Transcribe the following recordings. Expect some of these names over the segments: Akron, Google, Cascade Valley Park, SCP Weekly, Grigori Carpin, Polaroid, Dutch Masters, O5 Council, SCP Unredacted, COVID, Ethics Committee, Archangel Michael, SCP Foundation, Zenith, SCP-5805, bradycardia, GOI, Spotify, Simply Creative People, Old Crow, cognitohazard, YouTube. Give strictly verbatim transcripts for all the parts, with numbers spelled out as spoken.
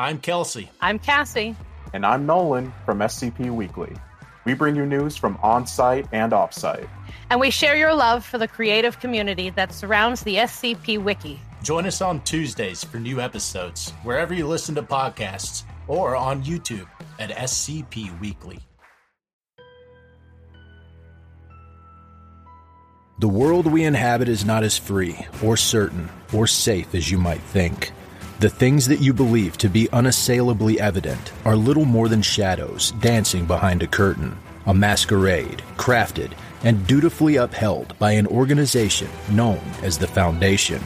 I'm Kelsey. I'm Cassie. And I'm Nolan from S C P Weekly. We bring you news from on-site and off-site. And we share your love for the creative community that surrounds the S C P Wiki. Join us on Tuesdays for new episodes, wherever you listen to podcasts, or on YouTube at S C P Weekly. The world we inhabit is not as free, or certain, or safe as you might think. The things that you believe to be unassailably evident are little more than shadows dancing behind a curtain, a masquerade crafted and dutifully upheld by an organization known as the Foundation.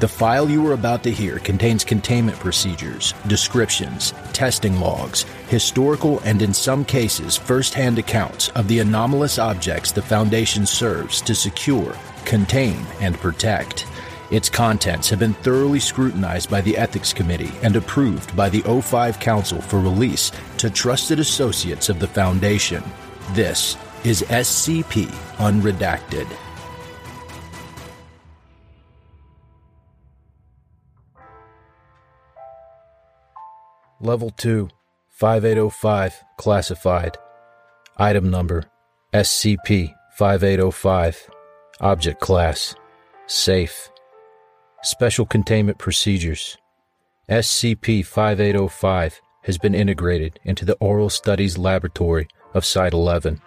The file you are about to hear contains containment procedures, descriptions, testing logs, historical and in some cases first-hand accounts of the anomalous objects the Foundation serves to secure, contain, and protect. Its contents have been thoroughly scrutinized by the Ethics Committee and approved by the O five Council for release to trusted associates of the Foundation. This is S C P Unredacted. Level two, fifty-eight oh five, Classified. Item number, S C P fifty-eight oh five. Object class, Safe. Special Containment Procedures. S C P fifty-eight oh five has been integrated into the Oral Studies Laboratory of Site eleven.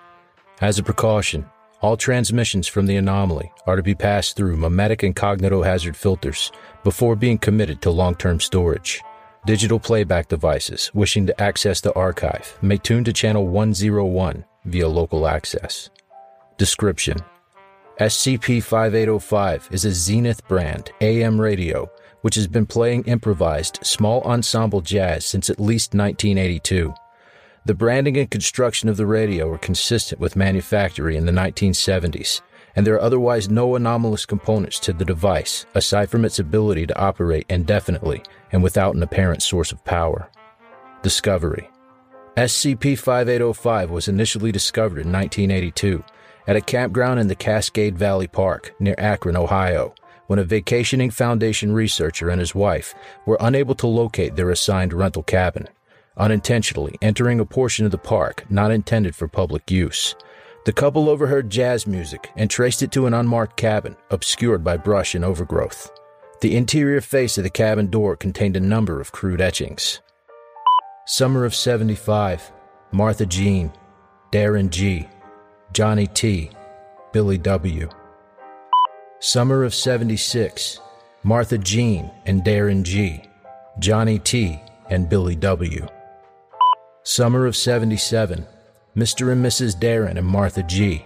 As a precaution, all transmissions from the anomaly are to be passed through memetic and cognitohazard filters before being committed to long-term storage. Digital playback devices wishing to access the archive may tune to channel one oh one via local access. Description. S C P fifty-eight oh five is a Zenith brand A M radio which has been playing improvised small ensemble jazz since at least nineteen eighty-two. The branding and construction of the radio are consistent with manufacturing in the nineteen seventies, and there are otherwise no anomalous components to the device aside from its ability to operate indefinitely and without an apparent source of power. Discovery. S C P fifty-eight oh five was initially discovered in nineteen eighty-two. At a campground in the Cascade Valley Park near Akron, Ohio, when a vacationing Foundation researcher and his wife were unable to locate their assigned rental cabin, unintentionally entering a portion of the park not intended for public use. The couple overheard jazz music and traced it to an unmarked cabin, obscured by brush and overgrowth. The interior face of the cabin door contained a number of crude etchings. Summer of seventy-five, Martha Jean, Darren G., Johnny T., Billy W. Summer of seventy-six, Martha Jean and Darren G., Johnny T. and Billy W. Summer of seventy-seven, Mister and Missus Darren and Martha G.,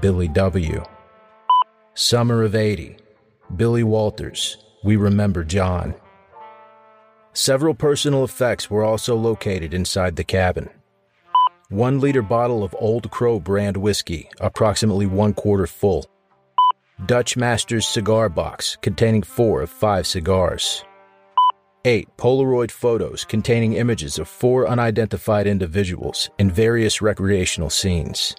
Billy W. Summer of eighty, Billy Walters, We Remember John. Several personal effects were also located inside the cabin. One liter bottle of Old Crow brand whiskey, approximately one quarter full. Dutch Masters cigar box, containing four of five cigars. Eight Polaroid photos containing images of four unidentified individuals in various recreational scenes.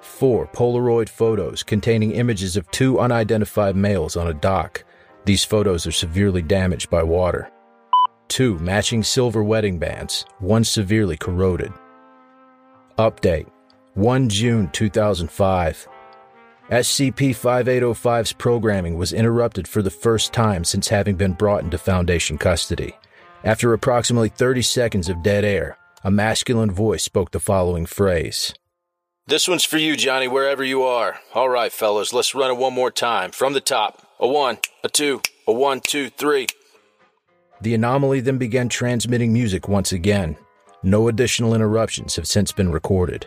Four Polaroid photos containing images of two unidentified males on a dock. These photos are severely damaged by water. Two matching silver wedding bands, one severely corroded. Update, the first of June two thousand five. S C P fifty-eight oh five's programming was interrupted for the first time since having been brought into Foundation custody. After approximately thirty seconds of dead air, a masculine voice spoke the following phrase. "This one's for you, Johnny, wherever you are. All right, fellas, let's run it one more time. From the top. A one, a two, a one, two, three." The anomaly then began transmitting music once again. No additional interruptions have since been recorded.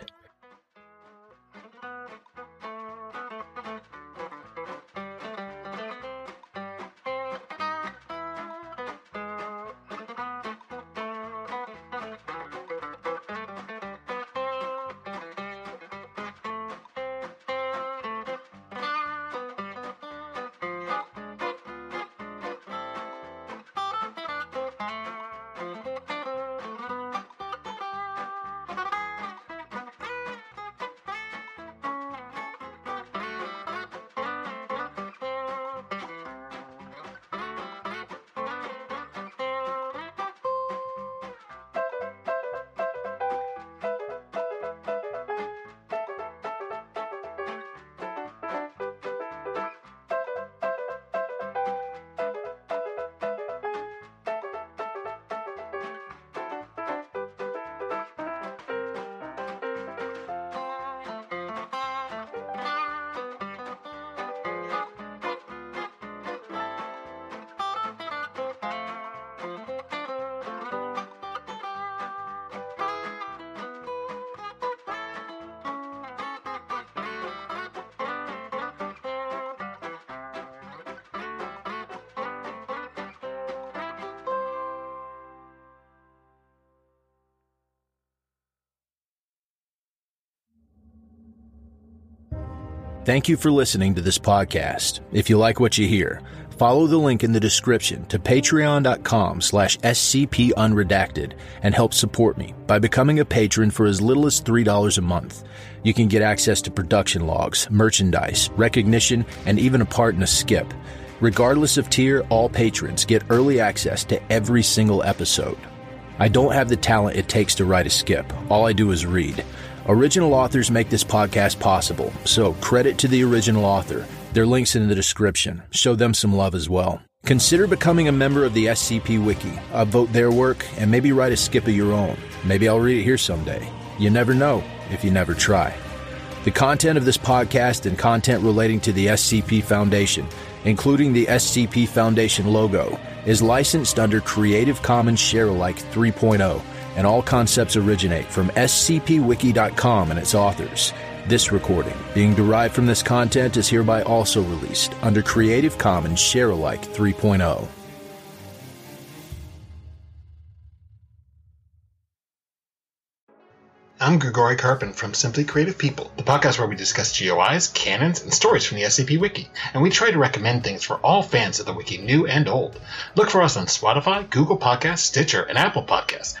Thank you for listening to this podcast. If you like what you hear, follow the link in the description to patreon.com slash SCP Unredacted and help support me by becoming a patron for as little as three dollars a month. You can get access to production logs, merchandise, recognition, and even a part in a skip. Regardless of tier, all patrons get early access to every single episode. I don't have the talent it takes to write a skip. All I do is read. Original authors make this podcast possible, so credit to the original author. Their link's in the description. Show them some love as well. Consider becoming a member of the S C P Wiki, upvote their work, and maybe write a skip of your own. Maybe I'll read it here someday. You never know if you never try. The content of this podcast and content relating to the S C P Foundation, including the S C P Foundation logo, is licensed under Creative Commons Sharealike three point oh, and all concepts originate from S C P wiki dot com and its authors. This recording, being derived from this content, is hereby also released under Creative Commons Sharealike three point oh. I'm Grigori Carpin from Simply Creative People, the podcast where we discuss G O Is, canons, and stories from the S C P Wiki, and we try to recommend things for all fans of the Wiki, new and old. Look for us on Spotify, Google Podcasts, Stitcher, and Apple Podcasts.